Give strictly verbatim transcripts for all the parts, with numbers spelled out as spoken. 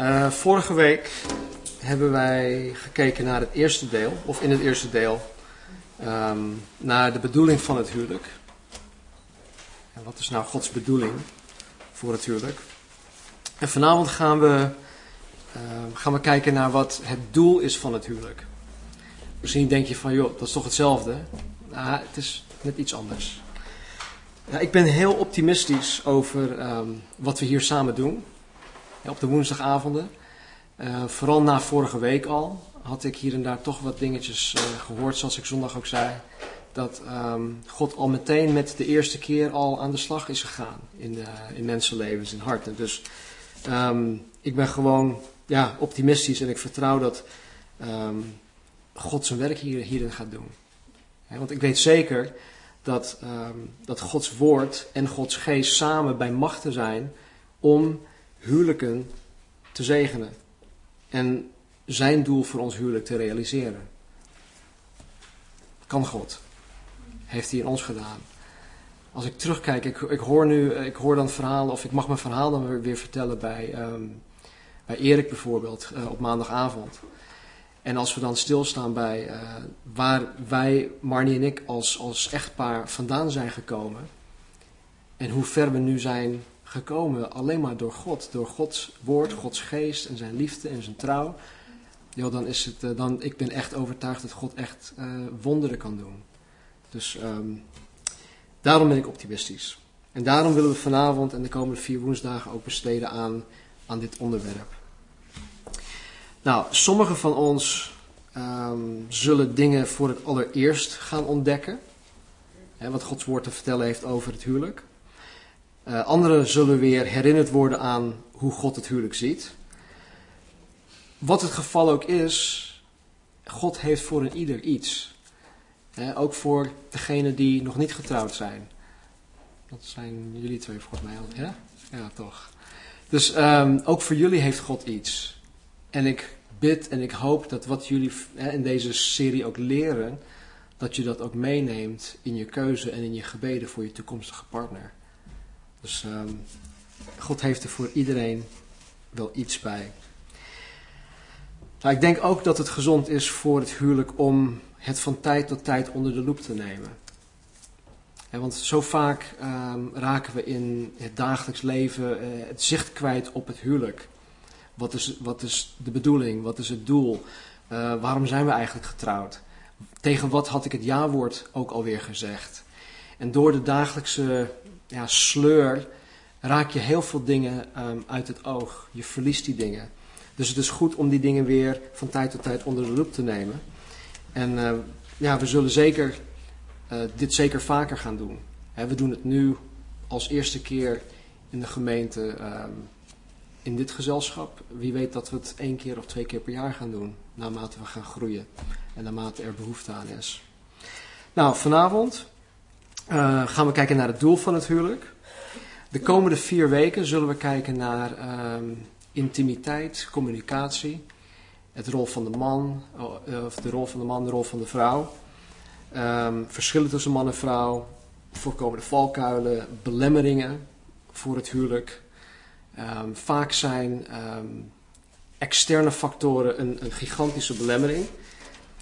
Uh, vorige week hebben wij gekeken naar het eerste deel, of in het eerste deel, um, naar de bedoeling van het huwelijk. En wat is nou Gods bedoeling voor het huwelijk? En vanavond gaan we, uh, gaan we kijken naar wat het doel is van het huwelijk. Misschien denk je van, joh, dat is toch hetzelfde? Nou, het is net iets anders. Nou, ik ben heel optimistisch over um, wat we hier samen doen. Ja, op de woensdagavonden. Uh, vooral na vorige week al had ik hier en daar toch wat dingetjes uh, gehoord, zoals ik zondag ook zei. Dat um, God al meteen met de eerste keer al aan de slag is gegaan in, uh, in mensenlevens, in harten. Dus um, ik ben gewoon ja, optimistisch en ik vertrouw dat um, God zijn werk hier, hierin gaat doen. He, want ik weet zeker dat, um, dat Gods woord en Gods geest samen bij machten zijn om huwelijken te zegenen. En zijn doel voor ons huwelijk te realiseren. Kan God. Heeft hij in ons gedaan. Als ik terugkijk, ik, ik hoor nu, ik hoor dan verhalen, of ik mag mijn verhaal dan weer, weer vertellen bij, um, bij Erik bijvoorbeeld, uh, op maandagavond. En als we dan stilstaan bij uh, waar wij, Marnie en ik, als, als echtpaar vandaan zijn gekomen. En hoe ver we nu zijn gekomen, alleen maar door God. Door Gods woord, Gods geest en zijn liefde en zijn trouw. Yo, dan is het, dan, ik ben echt overtuigd dat God echt uh, wonderen kan doen. Dus um, daarom ben ik optimistisch. En daarom willen we vanavond en de komende vier woensdagen ook besteden aan, aan dit onderwerp. Nou, sommigen van ons um, zullen dingen voor het allereerst gaan ontdekken. Hè, wat Gods woord te vertellen heeft over het huwelijk. Uh, anderen zullen weer herinnerd worden aan hoe God het huwelijk ziet. Wat het geval ook is, God heeft voor een ieder iets. He, ook voor degenen die nog niet getrouwd zijn. Dat zijn jullie twee volgens mij al, ja? Ja, toch. Dus um, ook voor jullie heeft God iets. En ik bid en ik hoop dat wat jullie he, in deze serie ook leren, dat je dat ook meeneemt in je keuze en in je gebeden voor je toekomstige partner. Dus um, God heeft er voor iedereen wel iets bij. Nou, ik denk ook dat het gezond is voor het huwelijk om het van tijd tot tijd onder de loep te nemen. He, want zo vaak um, raken we in het dagelijks leven uh, het zicht kwijt op het huwelijk. Wat is, wat is de bedoeling? Wat is het doel? Uh, waarom zijn we eigenlijk getrouwd? Tegen wat had ik het ja-woord ook alweer gezegd? En door de dagelijkse ja, sleur raak je heel veel dingen um, uit het oog. Je verliest die dingen. Dus het is goed om die dingen weer van tijd tot tijd onder de loep te nemen. En uh, ja, we zullen zeker, uh, dit zeker vaker gaan doen. He, we doen het nu als eerste keer in de gemeente, uh, in dit gezelschap. Wie weet dat we het één keer of twee keer per jaar gaan doen. Naarmate we gaan groeien en naarmate er behoefte aan is. Nou, vanavond uh, gaan we kijken naar het doel van het huwelijk. De komende vier weken zullen we kijken naar Uh, intimiteit, communicatie, het rol van de man, of de rol van de man, de rol van de vrouw, um, verschillen tussen man en vrouw, voorkomende valkuilen, belemmeringen voor het huwelijk. Um, vaak zijn um, externe factoren een, een gigantische belemmering.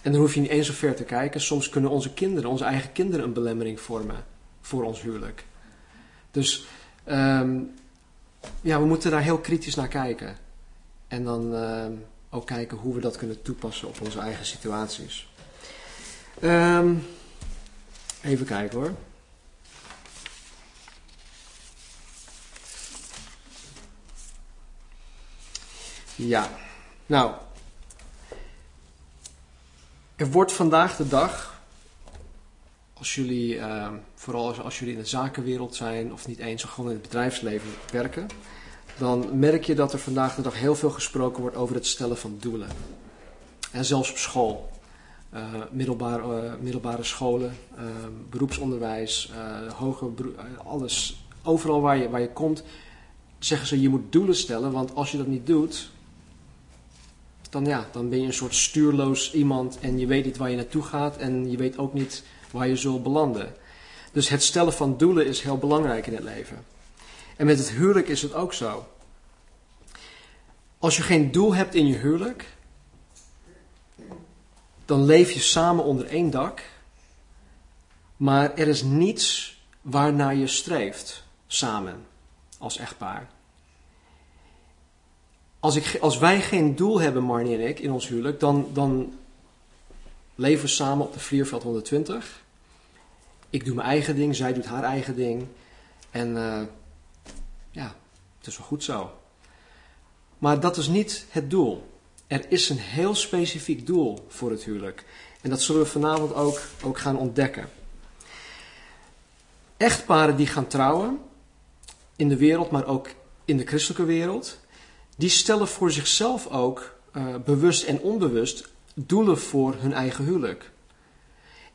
En dan hoef je niet eens zo ver te kijken. Soms kunnen onze kinderen, onze eigen kinderen, een belemmering vormen voor ons huwelijk. Dus Um, Ja, we moeten daar heel kritisch naar kijken. En dan uh, ook kijken hoe we dat kunnen toepassen op onze eigen situaties. Um, even kijken hoor. Ja, nou. Er wordt vandaag de dag, als jullie, uh, vooral als, als jullie in de zakenwereld zijn of niet eens gewoon in het bedrijfsleven werken, dan merk je dat er vandaag de dag heel veel gesproken wordt over het stellen van doelen. En zelfs op school. Uh, middelbare, uh, middelbare scholen, uh, beroepsonderwijs, uh, hoger beroep, uh, alles. Overal waar je, waar je komt, zeggen ze je moet doelen stellen, want als je dat niet doet, dan, ja, dan ben je een soort stuurloos iemand en je weet niet waar je naartoe gaat en je weet ook niet waar je zult belanden. Dus het stellen van doelen is heel belangrijk in het leven. En met het huwelijk is het ook zo. Als je geen doel hebt in je huwelijk, dan leef je samen onder één dak. Maar er is niets waarnaar je streeft samen als echtpaar. Als, ik, als wij geen doel hebben, Marnie en ik, in ons huwelijk, dan, dan leven we samen op de Vlierveld honderdtwintig. Ik doe mijn eigen ding, zij doet haar eigen ding. En uh, ja, het is wel goed zo. Maar dat is niet het doel. Er is een heel specifiek doel voor het huwelijk. En dat zullen we vanavond ook, ook gaan ontdekken. Echtparen die gaan trouwen, in de wereld, maar ook in de christelijke wereld, die stellen voor zichzelf ook, uh, bewust en onbewust, doelen voor hun eigen huwelijk.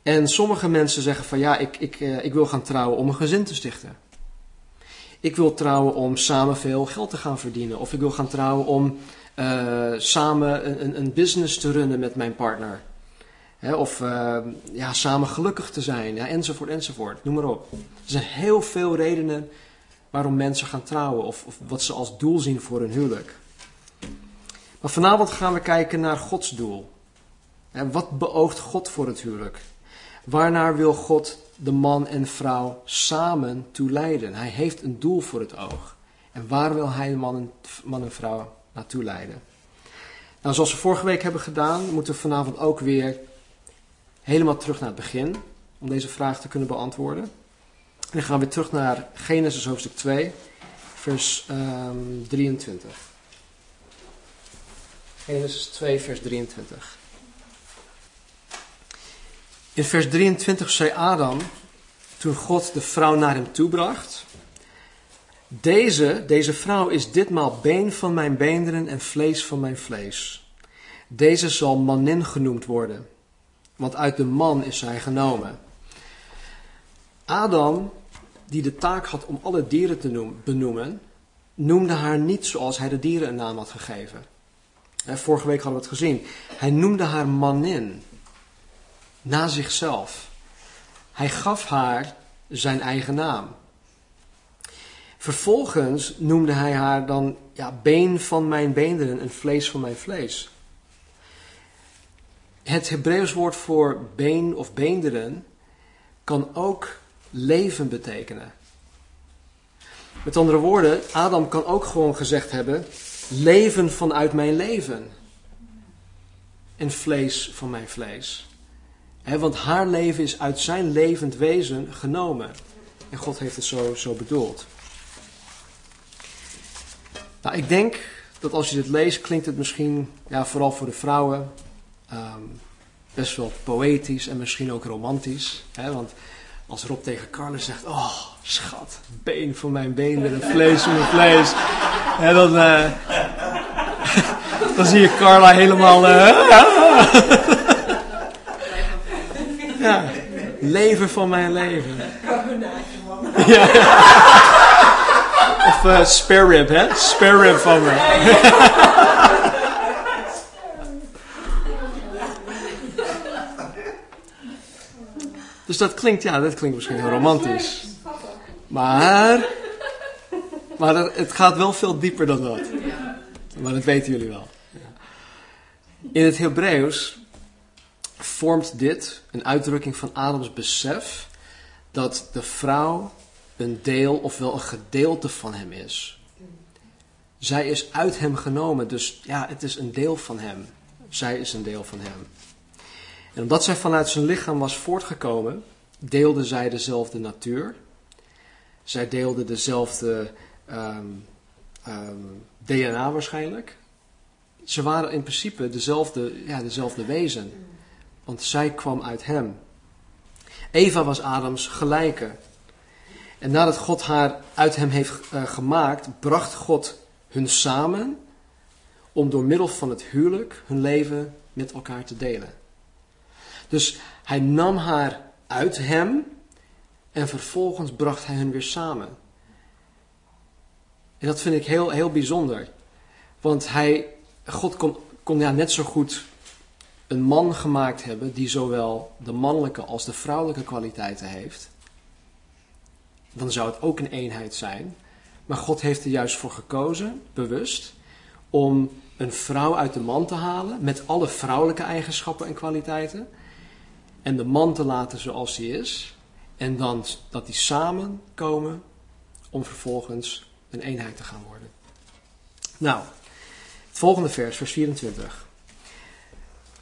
En sommige mensen zeggen van ja, ik, ik, uh, ik wil gaan trouwen om een gezin te stichten. Ik wil trouwen om samen veel geld te gaan verdienen. Of ik wil gaan trouwen om uh, samen een, een, een business te runnen met mijn partner. He, of uh, ja, samen gelukkig te zijn, ja, enzovoort, enzovoort. Noem maar op. Er zijn heel veel redenen waarom mensen gaan trouwen of, of wat ze als doel zien voor hun huwelijk. Maar vanavond gaan we kijken naar Gods doel. He, wat beoogt God voor het huwelijk? Waarnaar wil God de man en vrouw samen toe leiden? Hij heeft een doel voor het oog. En waar wil hij de man en, man en vrouw naartoe leiden? Nou, zoals we vorige week hebben gedaan, moeten we vanavond ook weer helemaal terug naar het begin, om deze vraag te kunnen beantwoorden. En dan gaan we terug naar Genesis hoofdstuk twee, vers um, drieëntwintig. Genesis twee, vers drieëntwintig. In vers drieëntwintig zei Adam, toen God de vrouw naar hem toebracht: Deze, deze vrouw is ditmaal been van mijn beenderen en vlees van mijn vlees. Deze zal manin genoemd worden, want uit de man is zij genomen. Adam, die de taak had om alle dieren te noem, benoemen, noemde haar niet zoals hij de dieren een naam had gegeven. He, vorige week hadden we het gezien. Hij noemde haar manin, na zichzelf. Hij gaf haar zijn eigen naam. Vervolgens noemde hij haar dan ja, been van mijn beenderen en vlees van mijn vlees. Het Hebreeuws woord voor been of beenderen kan ook leven betekenen. Met andere woorden, Adam kan ook gewoon gezegd hebben: leven vanuit mijn leven. En vlees van mijn vlees. He, want haar leven is uit zijn levend wezen genomen. En God heeft het zo, zo bedoeld. Nou, ik denk dat als je dit leest, klinkt het misschien, ja, vooral voor de vrouwen, Um, best wel poëtisch en misschien ook romantisch. Hè? Want als Rob tegen Carla zegt: oh, schat, been van mijn benen en vlees van mijn vlees. Hè, dan, uh, dan zie je Carla helemaal Uh, ja, leven van mijn leven. Ja. Of uh, spare rib, hè? Spare rib van me. Dus dat klinkt, ja, dat klinkt misschien heel romantisch. Maar, maar het gaat wel veel dieper dan dat. Maar dat weten jullie wel. In het Hebreeuws vormt dit een uitdrukking van Adams besef dat de vrouw een deel, ofwel een gedeelte van hem is. Zij is uit hem genomen, dus ja, het is een deel van hem. Zij is een deel van hem. En omdat zij vanuit zijn lichaam was voortgekomen, deelde zij dezelfde natuur. Zij deelde dezelfde um, um, D N A waarschijnlijk. Ze waren in principe dezelfde, ja, dezelfde wezen. Want zij kwam uit hem. Eva was Adams gelijke. En nadat God haar uit hem heeft uh, gemaakt, bracht God hun samen om door middel van het huwelijk hun leven met elkaar te delen. Dus hij nam haar uit hem en vervolgens bracht hij hen weer samen. En dat vind ik heel, heel bijzonder. Want hij, God kon, kon ja, net zo goed een man gemaakt hebben die zowel de mannelijke als de vrouwelijke kwaliteiten heeft. Dan zou het ook een eenheid zijn. Maar God heeft er juist voor gekozen, bewust, om een vrouw uit de man te halen met alle vrouwelijke eigenschappen en kwaliteiten en de man te laten zoals hij is en dan dat die samen komen om vervolgens een eenheid te gaan worden. Nou, het volgende vers, vers vierentwintig.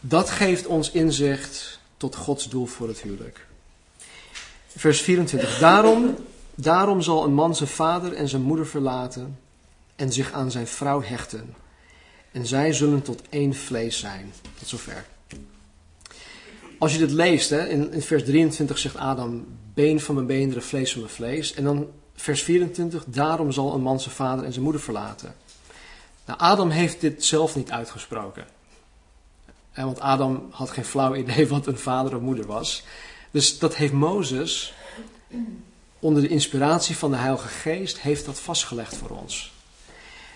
Dat geeft ons inzicht tot Gods doel voor het huwelijk. Vers vierentwintig. Daarom, daarom zal een man zijn vader en zijn moeder verlaten en zich aan zijn vrouw hechten. En zij zullen tot één vlees zijn. Tot zover. Als je dit leest, hè, in, in vers drieëntwintig zegt Adam, been van mijn beenderen, vlees van mijn vlees. En dan vers vierentwintig, daarom zal een man zijn vader en zijn moeder verlaten. Nou, Adam heeft dit zelf niet uitgesproken. Eh, want Adam had geen flauw idee wat een vader of moeder was. Dus dat heeft Mozes, onder de inspiratie van de Heilige Geest, heeft dat vastgelegd voor ons.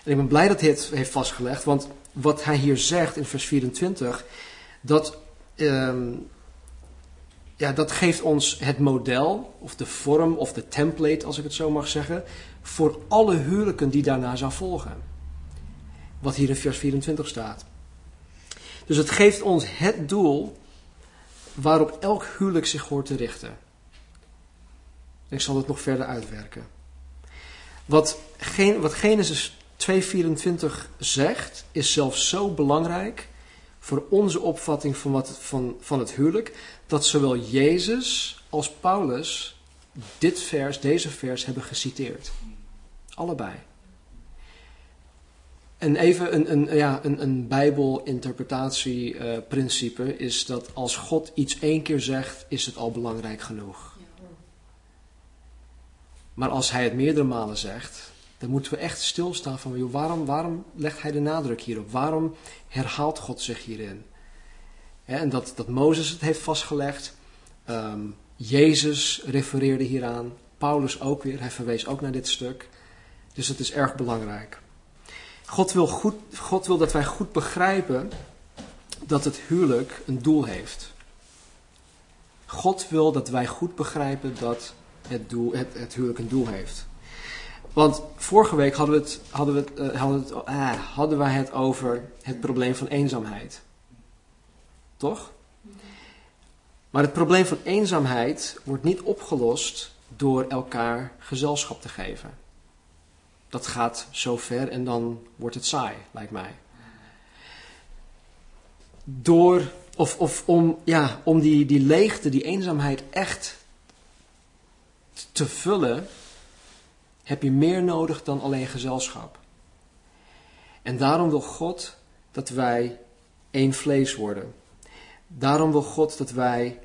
En ik ben blij dat hij het heeft vastgelegd, want wat hij hier zegt in vers vierentwintig, dat, um, ja, dat geeft ons het model, of de vorm, of de template, als ik het zo mag zeggen, voor alle huwelijken die daarna zou volgen. Wat hier in vers vierentwintig staat. Dus het geeft ons het doel waarop elk huwelijk zich hoort te richten. Ik zal het nog verder uitwerken. Wat, Gen- wat Genesis twee vierentwintig zegt, is zelfs zo belangrijk voor onze opvatting van, wat, van, van het huwelijk, dat zowel Jezus als Paulus dit vers, deze vers hebben geciteerd. Allebei. En even een, een, ja, een, een Bijbelinterpretatieprincipe uh, is dat als God iets één keer zegt, is het al belangrijk genoeg. Maar als hij het meerdere malen zegt, dan moeten we echt stilstaan van, joh, waarom, waarom legt hij de nadruk hierop? Waarom herhaalt God zich hierin? En dat, dat Mozes het heeft vastgelegd. Um, Jezus refereerde hieraan. Paulus ook weer. Hij verwees ook naar dit stuk. Dus dat is erg belangrijk. God wil, goed, God wil dat wij goed begrijpen dat het huwelijk een doel heeft. God wil dat wij goed begrijpen dat het, doel, het, het huwelijk een doel heeft. Want vorige week hadden, we het, hadden, we het, uh, hadden, we het, uh, hadden wij het over het probleem van eenzaamheid. Toch? Maar het probleem van eenzaamheid wordt niet opgelost door elkaar gezelschap te geven. Dat gaat zo ver en dan wordt het saai, lijkt mij. Door, of, of om, ja, om die, die leegte, die eenzaamheid echt te vullen, heb je meer nodig dan alleen gezelschap. En daarom wil God dat wij één vlees worden. Daarom wil God dat wij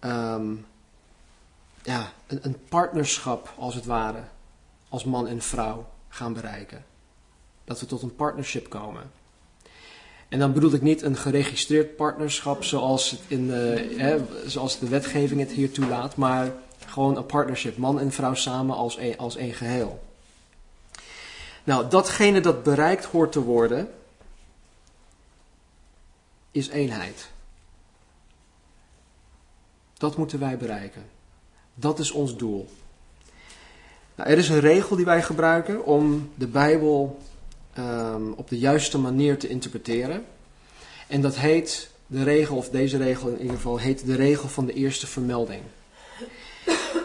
um, ja, een, een partnerschap, als het ware, als man en vrouw gaan bereiken. Dat we tot een partnership komen. En dan bedoel ik niet een geregistreerd partnerschap zoals, het in de, hè, zoals de wetgeving het hier toelaat, maar gewoon een partnership, man en vrouw samen als één, als één geheel. Nou, datgene dat bereikt hoort te worden, is eenheid. Dat moeten wij bereiken. Dat is ons doel. Nou, er is een regel die wij gebruiken om de Bijbel um, op de juiste manier te interpreteren. En dat heet, de regel, of deze regel in ieder geval, heet de regel van de eerste vermelding.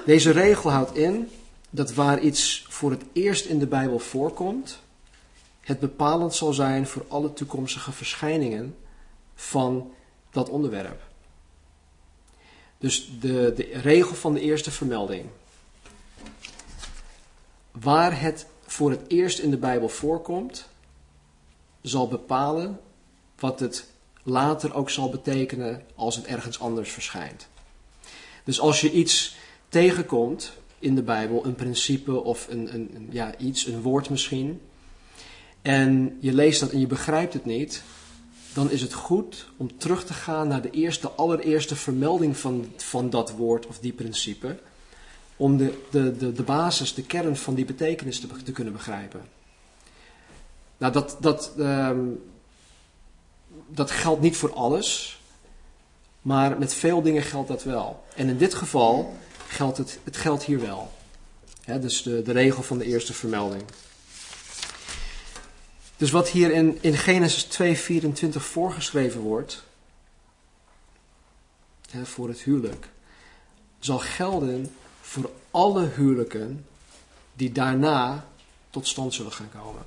Deze regel houdt in dat waar iets voor het eerst in de Bijbel voorkomt, het bepalend zal zijn voor alle toekomstige verschijningen van dat onderwerp. Dus de, de regel van de eerste vermelding. Waar het voor het eerst in de Bijbel voorkomt, zal bepalen wat het later ook zal betekenen als het ergens anders verschijnt. Dus als je iets tegenkomt in de Bijbel, een principe of een, een, ja, iets, een woord misschien, en je leest dat en je begrijpt het niet, dan is het goed om terug te gaan naar de eerste, allereerste vermelding van, van dat woord of die principe, om de, de, de, de basis, de kern van die betekenis te, te kunnen begrijpen. Nou, dat, dat, um, dat geldt niet voor alles, maar met veel dingen geldt dat wel. En in dit geval geldt het, het geldt hier wel. He, dus de, de regel van de eerste vermelding. Dus wat hier in, in Genesis twee vierentwintig voorgeschreven wordt, hè, voor het huwelijk, zal gelden voor alle huwelijken die daarna tot stand zullen gaan komen.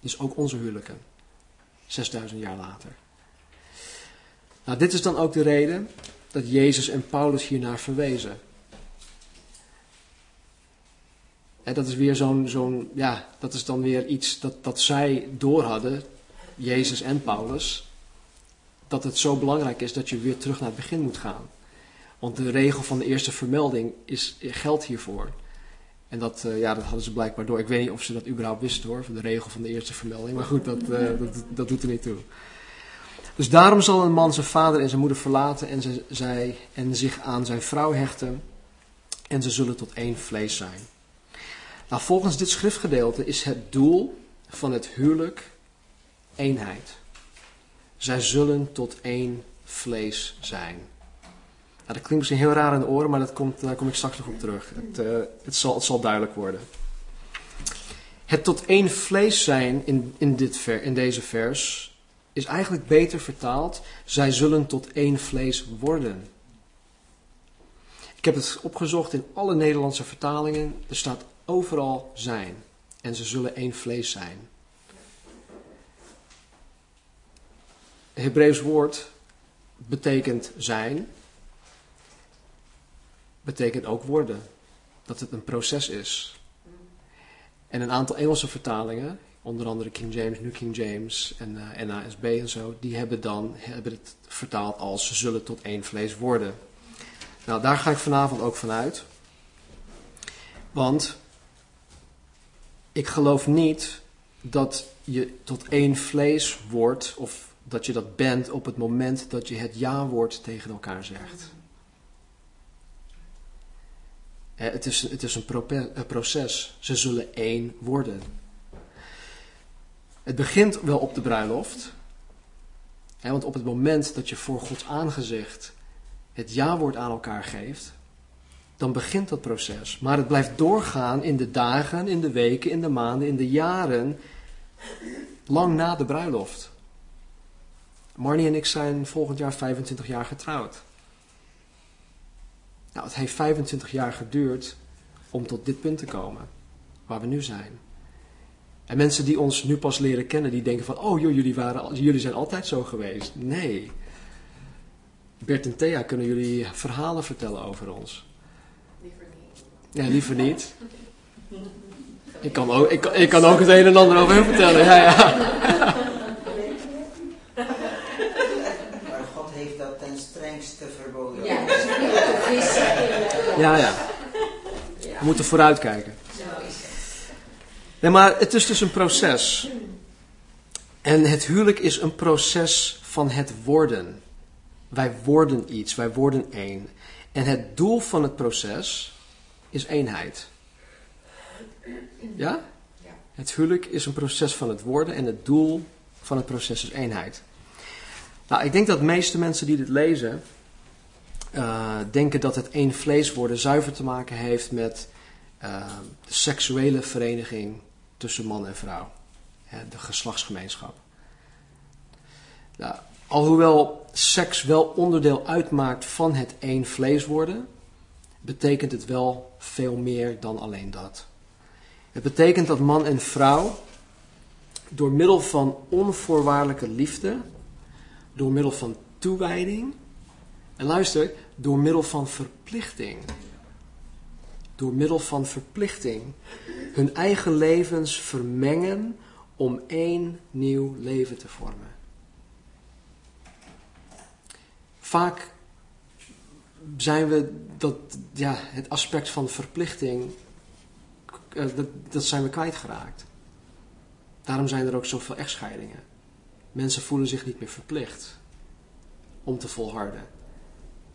Dus ook onze huwelijken. zesduizend jaar later. Nou, dit is dan ook de reden dat Jezus en Paulus hiernaar verwezen. En dat is weer zo'n, zo'n, ja, dat is dan weer iets dat, dat zij door hadden, Jezus en Paulus, dat het zo belangrijk is dat je weer terug naar het begin moet gaan. Want de regel van de eerste vermelding is, geldt hiervoor. En dat, uh, ja, dat hadden ze blijkbaar door. Ik weet niet of ze dat überhaupt wisten hoor, van de regel van de eerste vermelding. Maar goed, dat, uh, dat, dat doet er niet toe. Dus daarom zal een man zijn vader en zijn moeder verlaten en, ze, zij, en zich aan zijn vrouw hechten. En ze zullen tot één vlees zijn. Nou, volgens dit schriftgedeelte is het doel van het huwelijk eenheid. Zij zullen tot één vlees zijn. Nou, dat klinkt misschien heel raar in de oren, maar dat komt, daar kom ik straks nog op terug. Het, uh, het, zal, het zal duidelijk worden. Het tot één vlees zijn in, in, dit ver, in deze vers is eigenlijk beter vertaald. Zij zullen tot één vlees worden. Ik heb het opgezocht in alle Nederlandse vertalingen. Er staat overal zijn. En ze zullen één vlees zijn. Het Hebreeuws woord betekent zijn. Betekent ook worden. Dat het een proces is. En een aantal Engelse vertalingen, onder andere King James, New King James en uh, N A S B en zo, die hebben dan hebben het vertaald als ze zullen tot één vlees worden. Nou, daar ga ik vanavond ook vanuit. Want ik geloof niet dat je tot één vlees wordt, of dat je dat bent op het moment dat je het ja-woord tegen elkaar zegt. Hè, het is, het is een, prope- een proces. Ze zullen één worden. Het begint wel op de bruiloft. Hè, want op het moment dat je voor Gods aangezicht het ja-woord aan elkaar geeft, dan begint dat proces. Maar het blijft doorgaan in de dagen, in de weken, in de maanden, in de jaren, lang na de bruiloft. Marnie en ik zijn volgend jaar vijfentwintig jaar getrouwd. Nou, het heeft vijfentwintig jaar geduurd om tot dit punt te komen, waar we nu zijn. En mensen die ons nu pas leren kennen, die denken van, oh joh, jullie, waren, jullie zijn altijd zo geweest. Nee. Bert en Thea kunnen jullie verhalen vertellen over ons. Liever niet. Ja, liever niet. Ik kan ook, ik kan, ik kan ook het een en ander over hen vertellen. Ja, ja. Maar God heeft dat ten strengste verboden. Ja, ja. ja. We moeten vooruitkijken. Nee, maar het is dus een proces. En het huwelijk is een proces van het worden. Wij worden iets, wij worden één. En het doel van het proces is eenheid. Ja? Ja. Het huwelijk is een proces van het worden en het doel van het proces is eenheid. Nou, ik denk dat de meeste mensen die dit lezen uh, denken dat het één vlees worden zuiver te maken heeft met uh, de seksuele vereniging tussen man en vrouw. De geslachtsgemeenschap. Nou, alhoewel seks wel onderdeel uitmaakt van het één vlees worden, betekent het wel veel meer dan alleen dat. Het betekent dat man en vrouw door middel van onvoorwaardelijke liefde, door middel van toewijding, en luister, door middel van verplichting, door middel van verplichting, hun eigen levens vermengen om één nieuw leven te vormen. Vaak zijn we dat, ja, het aspect van verplichting, dat, dat zijn we kwijtgeraakt. Daarom zijn er ook zoveel echtscheidingen. Mensen voelen zich niet meer verplicht om te volharden.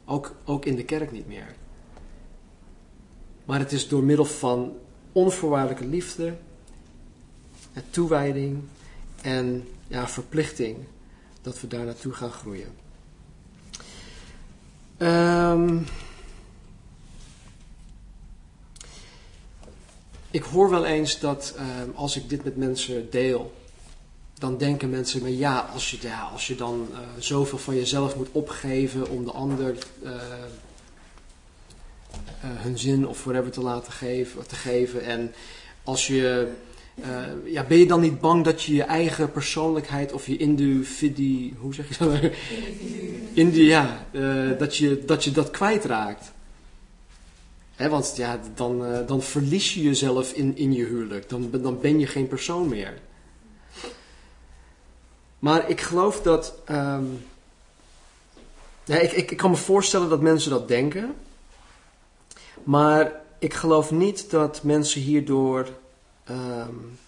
Ook, ook in de kerk niet meer. Maar het is door middel van onvoorwaardelijke liefde, toewijding en ja, verplichting dat we daar naartoe gaan groeien. Um, ik hoor wel eens dat um, als ik dit met mensen deel, dan denken mensen, maar ja, als je, ja, als je dan uh, zoveel van jezelf moet opgeven om de ander uh, uh, hun zin of whatever te laten geven, te geven. En als je, uh, ja, ben je dan niet bang dat je je eigen persoonlijkheid of je individu, hoe zeg je dat? Individu, ja, uh, dat, je, dat je dat kwijtraakt. Hè, want ja, dan, uh, dan verlies je jezelf in, in je huwelijk. Dan, dan ben je geen persoon meer. Maar ik geloof dat... Um, ja, ik, ik, ik kan me voorstellen dat mensen dat denken. Maar ik geloof niet dat mensen hierdoor... Um,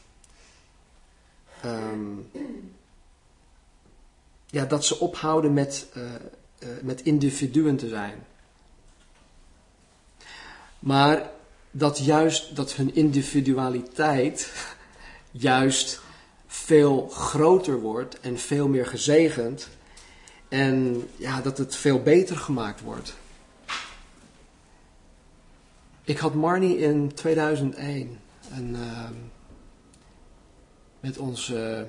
um, ja, dat ze ophouden met, uh, uh, met individuen te zijn. Maar dat juist dat hun individualiteit juist... veel groter wordt en veel meer gezegend. En ja, dat het veel beter gemaakt wordt. Ik had Marnie in tweeduizend één. Een, um, met onze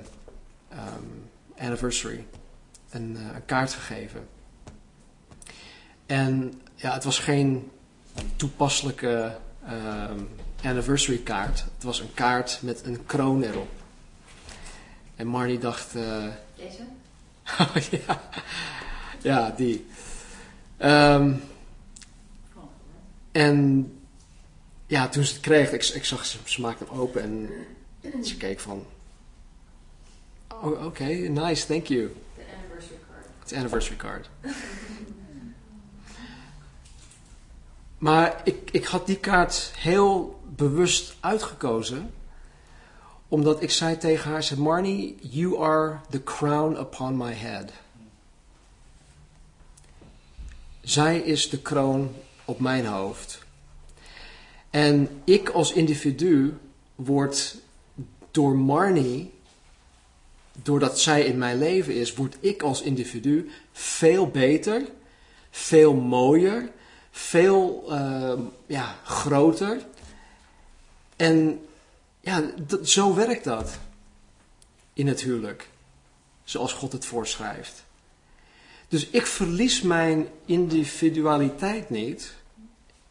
uh, um, anniversary. Een, uh, een kaart gegeven. En ja, het was geen toepasselijke uh, anniversary kaart. Het was een kaart met een kroon erop. En Marnie dacht... Uh... Deze? Oh, ja. Ja, die. Um, en ja, toen ze het kreeg, ik, ik zag, ze, ze maakte hem open en ze keek van... Oh, oké, okay, nice, thank you. The anniversary card. It's anniversary card. Maar ik, ik had die kaart heel bewust uitgekozen... Omdat ik zei tegen haar, zei, Marnie, you are the crown upon my head. Zij is de kroon op mijn hoofd. En ik als individu word door Marnie, doordat zij in mijn leven is, word ik als individu veel beter, veel mooier, veel uh, ja, groter. En... Ja, d- zo werkt dat in het huwelijk, zoals God het voorschrijft. Dus ik verlies mijn individualiteit niet.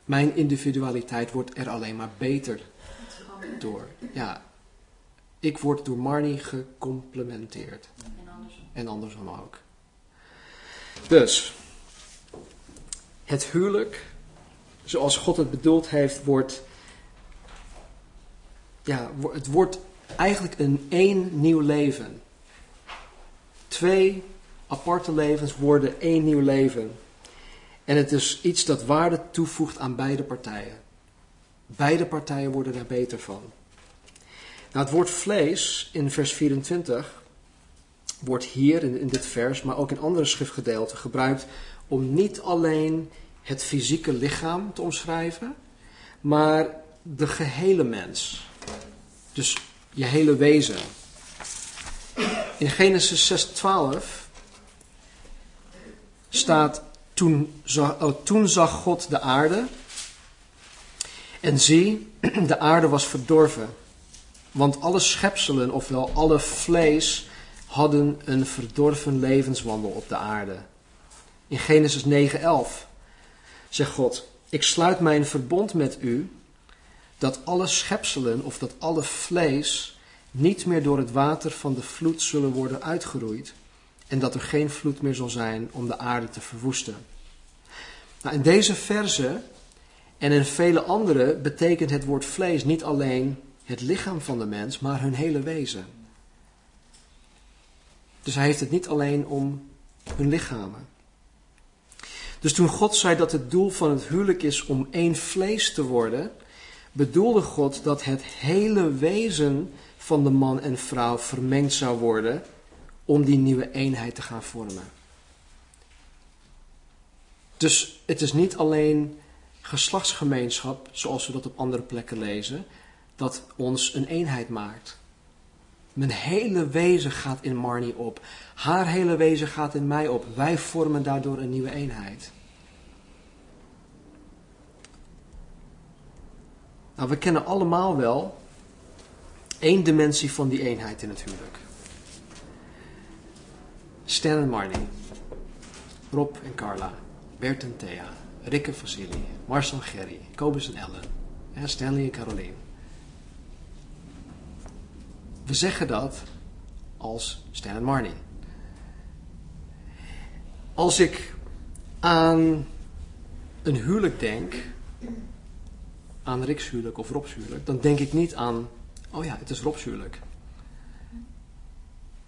Mijn individualiteit wordt er alleen maar beter door. Ja, ik word door Marnie gecomplementeerd. En andersom. En andersom ook. Dus, het huwelijk, zoals God het bedoeld heeft, wordt... Ja, het wordt eigenlijk een één nieuw leven. Twee aparte levens worden één nieuw leven. En het is iets dat waarde toevoegt aan beide partijen. Beide partijen worden daar beter van. Nou, het woord vlees in vers vierentwintig wordt hier in, in dit vers, maar ook in andere schriftgedeelten gebruikt om niet alleen het fysieke lichaam te omschrijven, maar de gehele mens. Dus je hele wezen. In Genesis zes twaalf staat... Toen zag, oh, toen zag God de aarde. En zie, de aarde was verdorven. Want alle schepselen, ofwel alle vlees... hadden een verdorven levenswandel op de aarde. In Genesis negen elf zegt God... Ik sluit mijn verbond met u... dat alle schepselen of dat alle vlees niet meer door het water van de vloed zullen worden uitgeroeid en dat er geen vloed meer zal zijn om de aarde te verwoesten. Nou, in deze verse en in vele andere betekent het woord vlees niet alleen het lichaam van de mens, maar hun hele wezen. Dus hij heeft het niet alleen om hun lichamen. Dus toen God zei dat het doel van het huwelijk is om één vlees te worden... bedoelde God dat het hele wezen van de man en vrouw vermengd zou worden om die nieuwe eenheid te gaan vormen. Dus het is niet alleen geslachtsgemeenschap, zoals we dat op andere plekken lezen, dat ons een eenheid maakt. Mijn hele wezen gaat in Marnie op. Haar hele wezen gaat in mij op. Wij vormen daardoor een nieuwe eenheid. Nou, we kennen allemaal wel één dimensie van die eenheid in het huwelijk. Stan en Marnie, Rob en Carla, Bert en Thea, Rik en Vasili, Marcel en Gerry, Cobus en Ellen en Stanley en Caroline. We zeggen dat als Stan en Marnie. Als ik aan een huwelijk denk, aan Riks huwelijk of Robs huwelijk, dan denk ik niet aan, oh ja, het is Robs huwelijk.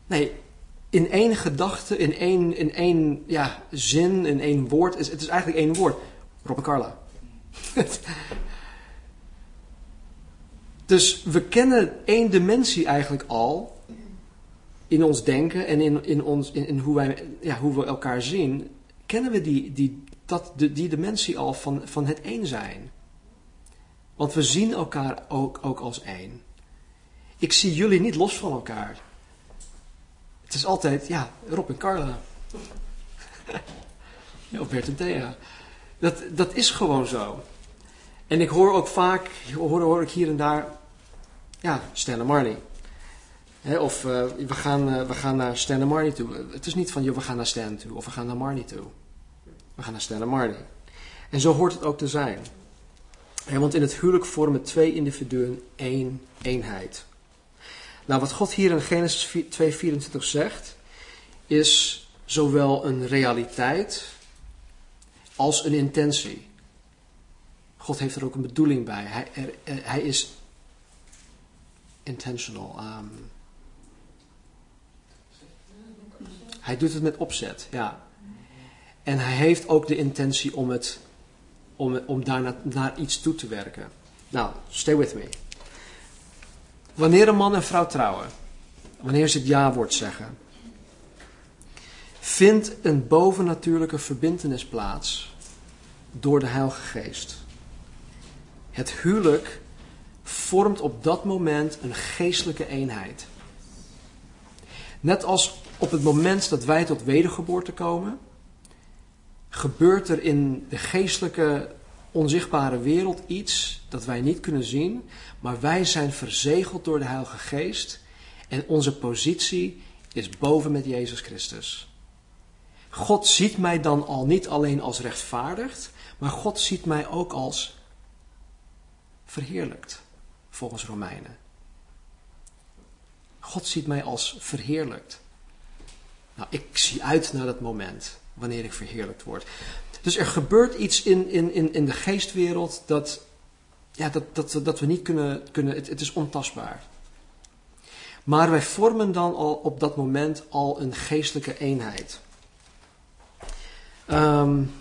Nee, in één gedachte, in één, in één ja, zin, in één woord, het is, het is eigenlijk één woord. Rob en Carla. Dus we kennen één dimensie eigenlijk al in ons denken en in, in, ons, in, in hoe, wij, ja, hoe we elkaar zien, kennen we die, die, dat, die, die dimensie al van, van het één zijn. Want we zien elkaar ook, ook als één. Ik zie jullie niet los van elkaar. Het is altijd, ja, Rob en Carla. Of Bert en Thea. Dat, dat is gewoon zo. En ik hoor ook vaak, hoor, hoor ik hier en daar, ja, Stan en Marnie. He, of uh, we, gaan, uh, we gaan naar Stan en Marnie toe. Het is niet van, joh, we gaan naar Stan toe. Of we gaan naar Marnie toe. We gaan naar Stan en Marnie. En zo hoort het ook te zijn. He, want in het huwelijk vormen twee individuen één eenheid. Nou, wat God hier in Genesis twee vierentwintig zegt, is zowel een realiteit als een intentie. God heeft er ook een bedoeling bij. Hij, er, er, hij is intentional. Um, hij doet het met opzet, ja. En hij heeft ook de intentie om, het, om, om daar naar, naar iets toe te werken. Nou, stay with me. Wanneer een man en vrouw trouwen, wanneer ze het ja-woord zeggen, vindt een bovennatuurlijke verbintenis plaats door de Heilige Geest. Het huwelijk vormt op dat moment een geestelijke eenheid. Net als op het moment dat wij tot wedergeboorte komen, gebeurt er in de geestelijke onzichtbare wereld iets dat wij niet kunnen zien, maar wij zijn verzegeld door de Heilige Geest en onze positie is boven met Jezus Christus. God ziet mij dan al niet alleen als rechtvaardigd, maar God ziet mij ook als verheerlijkt, volgens Romeinen. God ziet mij als verheerlijkt. Nou, ik zie uit naar dat moment, wanneer ik verheerlijkt word. Dus er gebeurt iets in, in, in, in de geestwereld dat, ja, dat, dat, dat we niet kunnen, kunnen het, het is ontastbaar. Maar wij vormen dan al op dat moment al een geestelijke eenheid. Um,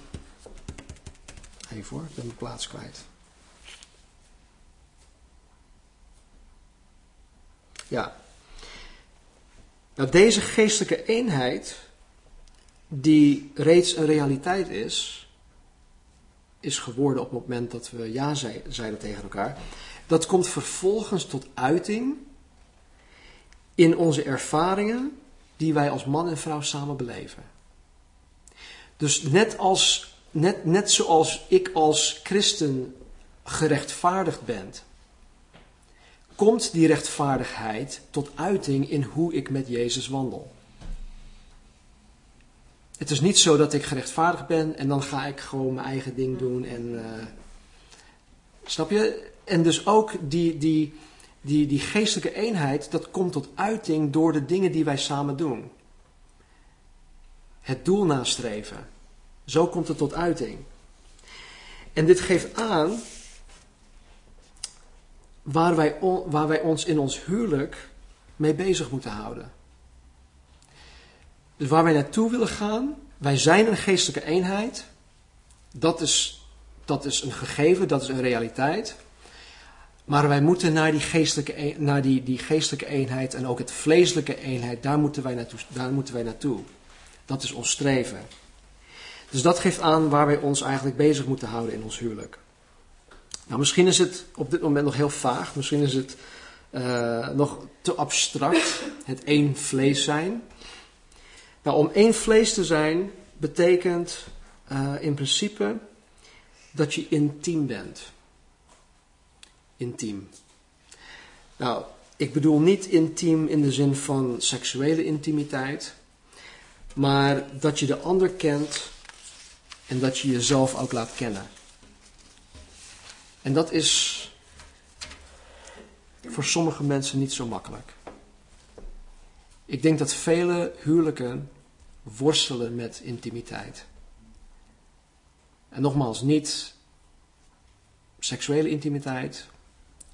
even hoor, ik ben mijn plaats kwijt. Ja. Nou, deze geestelijke eenheid, die reeds een realiteit is, is geworden op het moment dat we ja zeiden tegen elkaar, dat komt vervolgens tot uiting in onze ervaringen die wij als man en vrouw samen beleven. Dus net, als, net, net zoals ik als christen gerechtvaardigd ben, komt die rechtvaardigheid tot uiting in hoe ik met Jezus wandel. Het is niet zo dat ik gerechtvaardigd ben en dan ga ik gewoon mijn eigen ding doen. En, uh, snap je? En dus ook die, die, die, die geestelijke eenheid, dat komt tot uiting door de dingen die wij samen doen. Het doel nastreven. Zo komt het tot uiting. En dit geeft aan waar wij, on, waar wij ons in ons huwelijk mee bezig moeten houden. Dus waar wij naartoe willen gaan, wij zijn een geestelijke eenheid. Dat is, dat is een gegeven, dat is een realiteit. Maar wij moeten naar, die geestelijke, naar die, die geestelijke eenheid en ook het vleeselijke eenheid, daar moeten wij naartoe, daar moeten wij naartoe. Dat is ons streven. Dus dat geeft aan waar wij ons eigenlijk bezig moeten houden in ons huwelijk. Nou, misschien is het op dit moment nog heel vaag, misschien is het uh, nog te abstract, het één vlees zijn. Nou, om één vlees te zijn betekent uh, in principe dat je intiem bent. Intiem. Nou, ik bedoel niet intiem in de zin van seksuele intimiteit, maar dat je de ander kent en dat je jezelf ook laat kennen. En dat is voor sommige mensen niet zo makkelijk. Ik denk dat vele huwelijken worstelen met intimiteit. En nogmaals, niet seksuele intimiteit.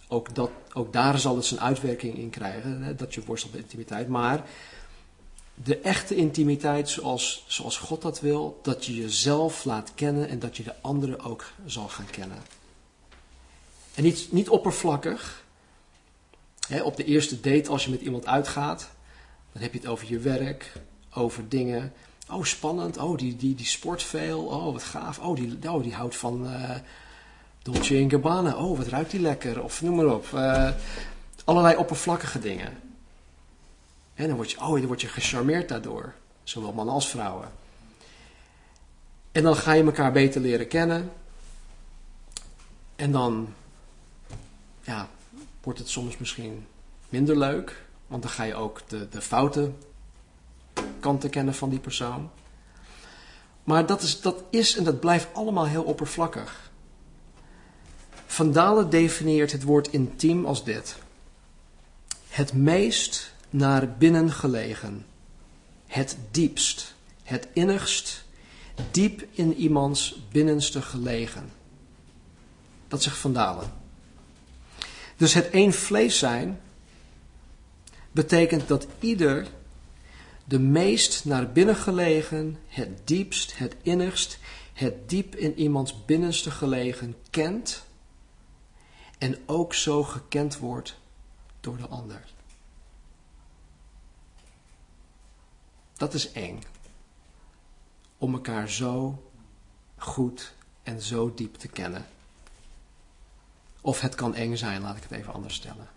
Ook, dat, ook daar zal het zijn uitwerking in krijgen, hè, dat je worstelt met intimiteit. Maar de echte intimiteit zoals, zoals God dat wil, dat je jezelf laat kennen en dat je de anderen ook zal gaan kennen. En niet, niet oppervlakkig. Hè, op de eerste date als je met iemand uitgaat, dan heb je het over je werk, over dingen. Oh, spannend. Oh, die, die, die sport veel. Oh, wat gaaf. Oh, die, oh, die houdt van uh, Dolce en Gabbana. Oh, wat ruikt die lekker. Of noem maar op. Uh, allerlei oppervlakkige dingen. En dan word je, oh, dan word je gecharmeerd daardoor. Zowel mannen als vrouwen. En dan ga je elkaar beter leren kennen. En dan, ja, wordt het soms misschien minder leuk. Want dan ga je ook de, de fouten kanten kennen van die persoon. Maar dat is, dat is en dat blijft allemaal heel oppervlakkig. Van Dalen definieert het woord intiem als dit: het meest naar binnen gelegen, het diepst, het innigst, diep in iemands binnenste gelegen. Dat zegt Van Dalen. Dus het één vlees zijn betekent dat ieder de meest naar binnen gelegen, het diepst, het innigst, het diep in iemands binnenste gelegen kent en ook zo gekend wordt door de ander. Dat is eng. Om elkaar zo goed en zo diep te kennen. Of het kan eng zijn, laat ik het even anders stellen.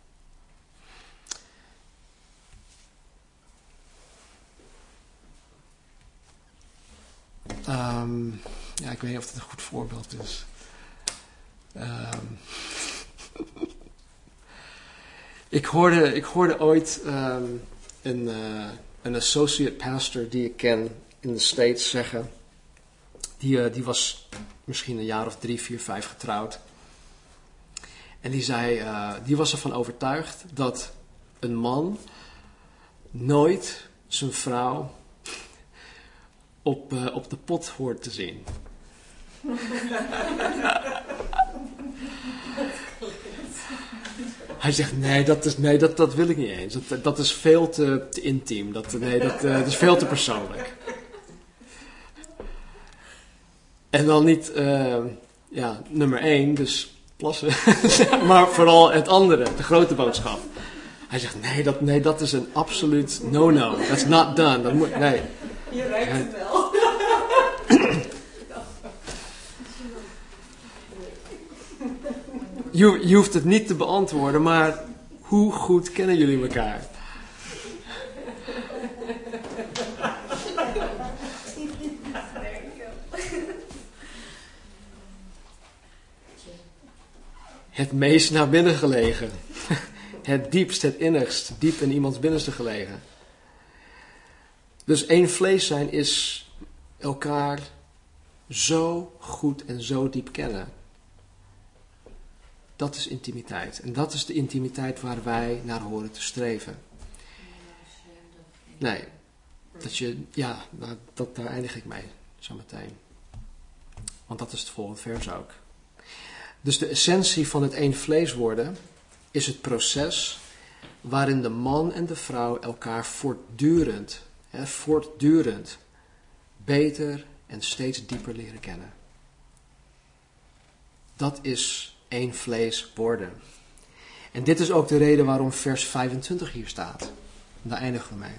Um, ja, ik weet niet of het een goed voorbeeld is. Um, ik, hoorde, ik hoorde ooit um, een, uh, een associate pastor die ik ken in de States zeggen. Die, uh, die was misschien een jaar of drie, vier, vijf getrouwd. En die zei, uh, die was ervan overtuigd dat een man nooit zijn vrouw Op, uh, op de pot hoort te zien. Hij zegt, nee, dat, is, nee dat, dat wil ik niet eens. Dat, dat is veel te, te intiem. Dat, nee, dat, uh, dat is veel te persoonlijk. En dan niet, uh, ja, nummer één, dus plassen. Maar vooral het andere, de grote boodschap. Hij zegt, nee, dat, nee, dat is een absoluut no-no. That's not done. Dat moet, nee. Je ruikt het wel. Je, je hoeft het niet te beantwoorden, maar hoe goed kennen jullie elkaar? Het meest naar binnen gelegen. Het diepst, het innigst. Diep in iemands binnenste gelegen. Dus één vlees zijn is elkaar zo goed en zo diep kennen. Dat is intimiteit. En dat is de intimiteit waar wij naar horen te streven. Nee, dat je, ja, nou, dat, daar eindig ik mee zo meteen. Want dat is het volgende vers ook. Dus de essentie van het één vlees worden is het proces waarin de man en de vrouw elkaar voortdurend He, voortdurend beter en steeds dieper leren kennen. Dat is één vlees worden. En dit is ook de reden waarom vers vijfentwintig hier staat. Daar eindigen we mee.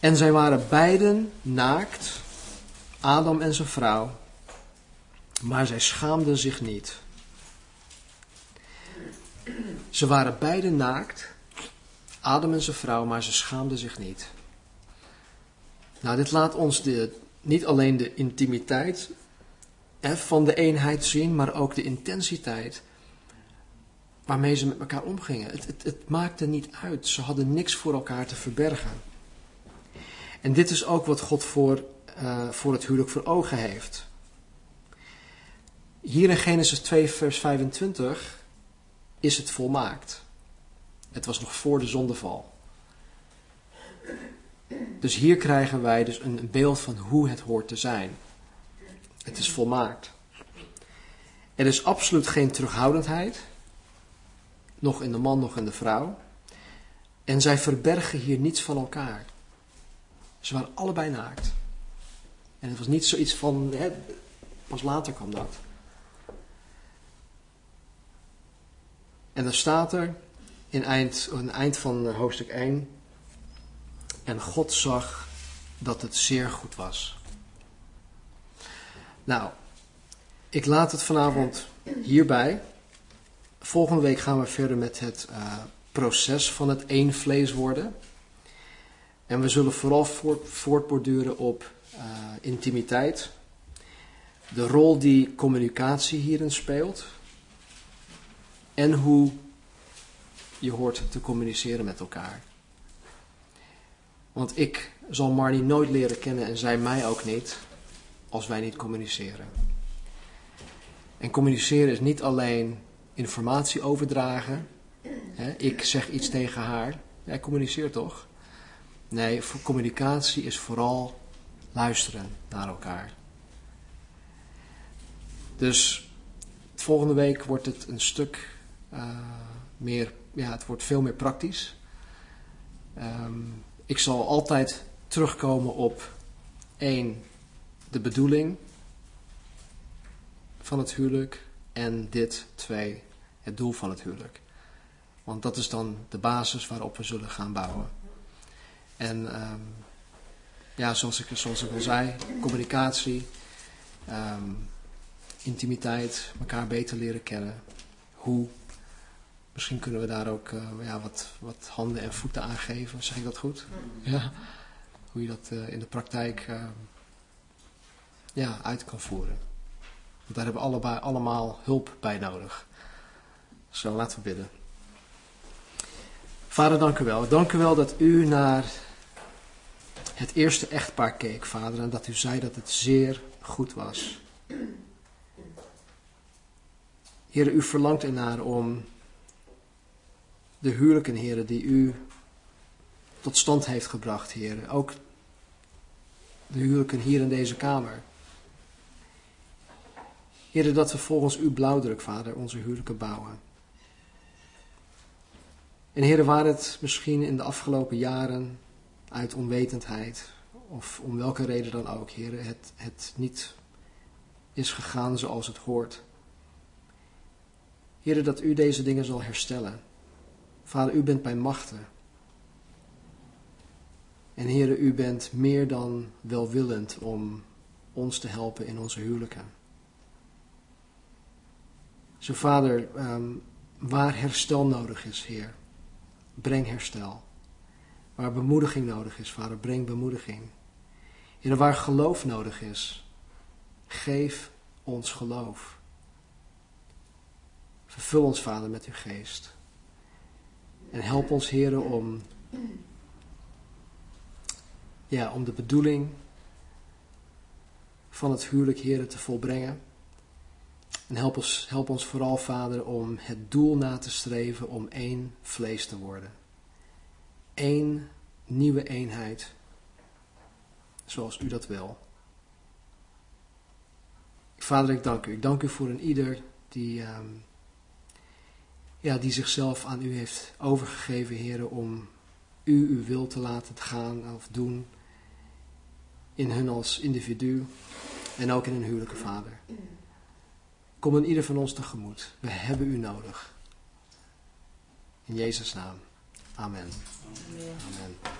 En zij waren beiden naakt, Adam en zijn vrouw, maar zij schaamden zich niet. Ze waren beiden naakt, Adam en zijn vrouw, maar ze schaamden zich niet. Nou, dit laat ons de, niet alleen de intimiteit hè, van de eenheid zien, maar ook de intensiteit waarmee ze met elkaar omgingen. Het, het, het maakte niet uit. Ze hadden niks voor elkaar te verbergen. En dit is ook wat God voor, uh, voor het huwelijk voor ogen heeft. Hier in Genesis twee vers vijfentwintig is het volmaakt. Het was nog voor de zondeval. Dus hier krijgen wij dus een beeld van hoe het hoort te zijn. Het is volmaakt. Er is absoluut geen terughoudendheid. Nog in de man, nog in de vrouw. En zij verbergen hier niets van elkaar. Ze waren allebei naakt. En het was niet zoiets van... Hè, pas later kwam dat. En dan staat er... In eind, in eind van hoofdstuk één... En God zag dat het zeer goed was. Nou, ik laat het vanavond hierbij. Volgende week gaan we verder met het uh, proces van het één vlees worden. En we zullen vooral voort, voortborduren op uh, intimiteit. De rol die communicatie hierin speelt. En hoe je hoort te communiceren met elkaar. Want ik zal Marnie nooit leren kennen en zij mij ook niet, als wij niet communiceren. En communiceren is niet alleen informatie overdragen. Hè, ik zeg iets tegen haar. Jij communiceert toch? Nee, voor communicatie is vooral luisteren naar elkaar. Dus volgende week wordt het een stuk uh, meer, ja, het wordt veel meer praktisch. Um, Ik zal altijd terugkomen op één, de bedoeling van het huwelijk. En dit, twee, het doel van het huwelijk. Want dat is dan de basis waarop we zullen gaan bouwen. En um, ja, zoals ik, zoals ik al zei, communicatie, um, intimiteit, elkaar beter leren kennen. Hoe... Misschien kunnen we daar ook uh, ja, wat, wat handen en voeten aan geven. Zeg ik dat goed? Ja. Hoe je dat uh, in de praktijk uh, ja, uit kan voeren. Want daar hebben we allebei, allemaal hulp bij nodig. Zo, laten we bidden. Vader, dank u wel. Dank u wel dat u naar het eerste echtpaar keek, Vader. En dat u zei dat het zeer goed was. Heer, u verlangt ernaar om... De huwelijken, Heer, die u tot stand heeft gebracht, Heer. Ook de huwelijken hier in deze kamer. Heer, dat we volgens uw blauwdruk, Vader, onze huwelijken bouwen. En Heer, waar het misschien in de afgelopen jaren uit onwetendheid of om welke reden dan ook, Heer, het, het niet is gegaan zoals het hoort. Heer, dat u deze dingen zal herstellen. Vader, u bent bij machten. En Heere, u bent meer dan welwillend om ons te helpen in onze huwelijken. Zo Vader, waar herstel nodig is, Heer, breng herstel. Waar bemoediging nodig is, Vader, breng bemoediging. Heer, waar geloof nodig is, geef ons geloof. Vervul ons, Vader, met uw geest. En help ons, Heere, om, ja, om de bedoeling van het huwelijk, Heere, te volbrengen. En help ons, help ons vooral, Vader, om het doel na te streven om één vlees te worden. Eén nieuwe eenheid, zoals u dat wil. Vader, ik dank u. Ik dank u voor een ieder die... Um, Ja, die zichzelf aan u heeft overgegeven, Heere, om u uw wil te laten gaan of doen in hun als individu en ook in hun huwelijke Vader. Kom in ieder van ons tegemoet. We hebben u nodig. In Jezus' naam. Amen. Amen.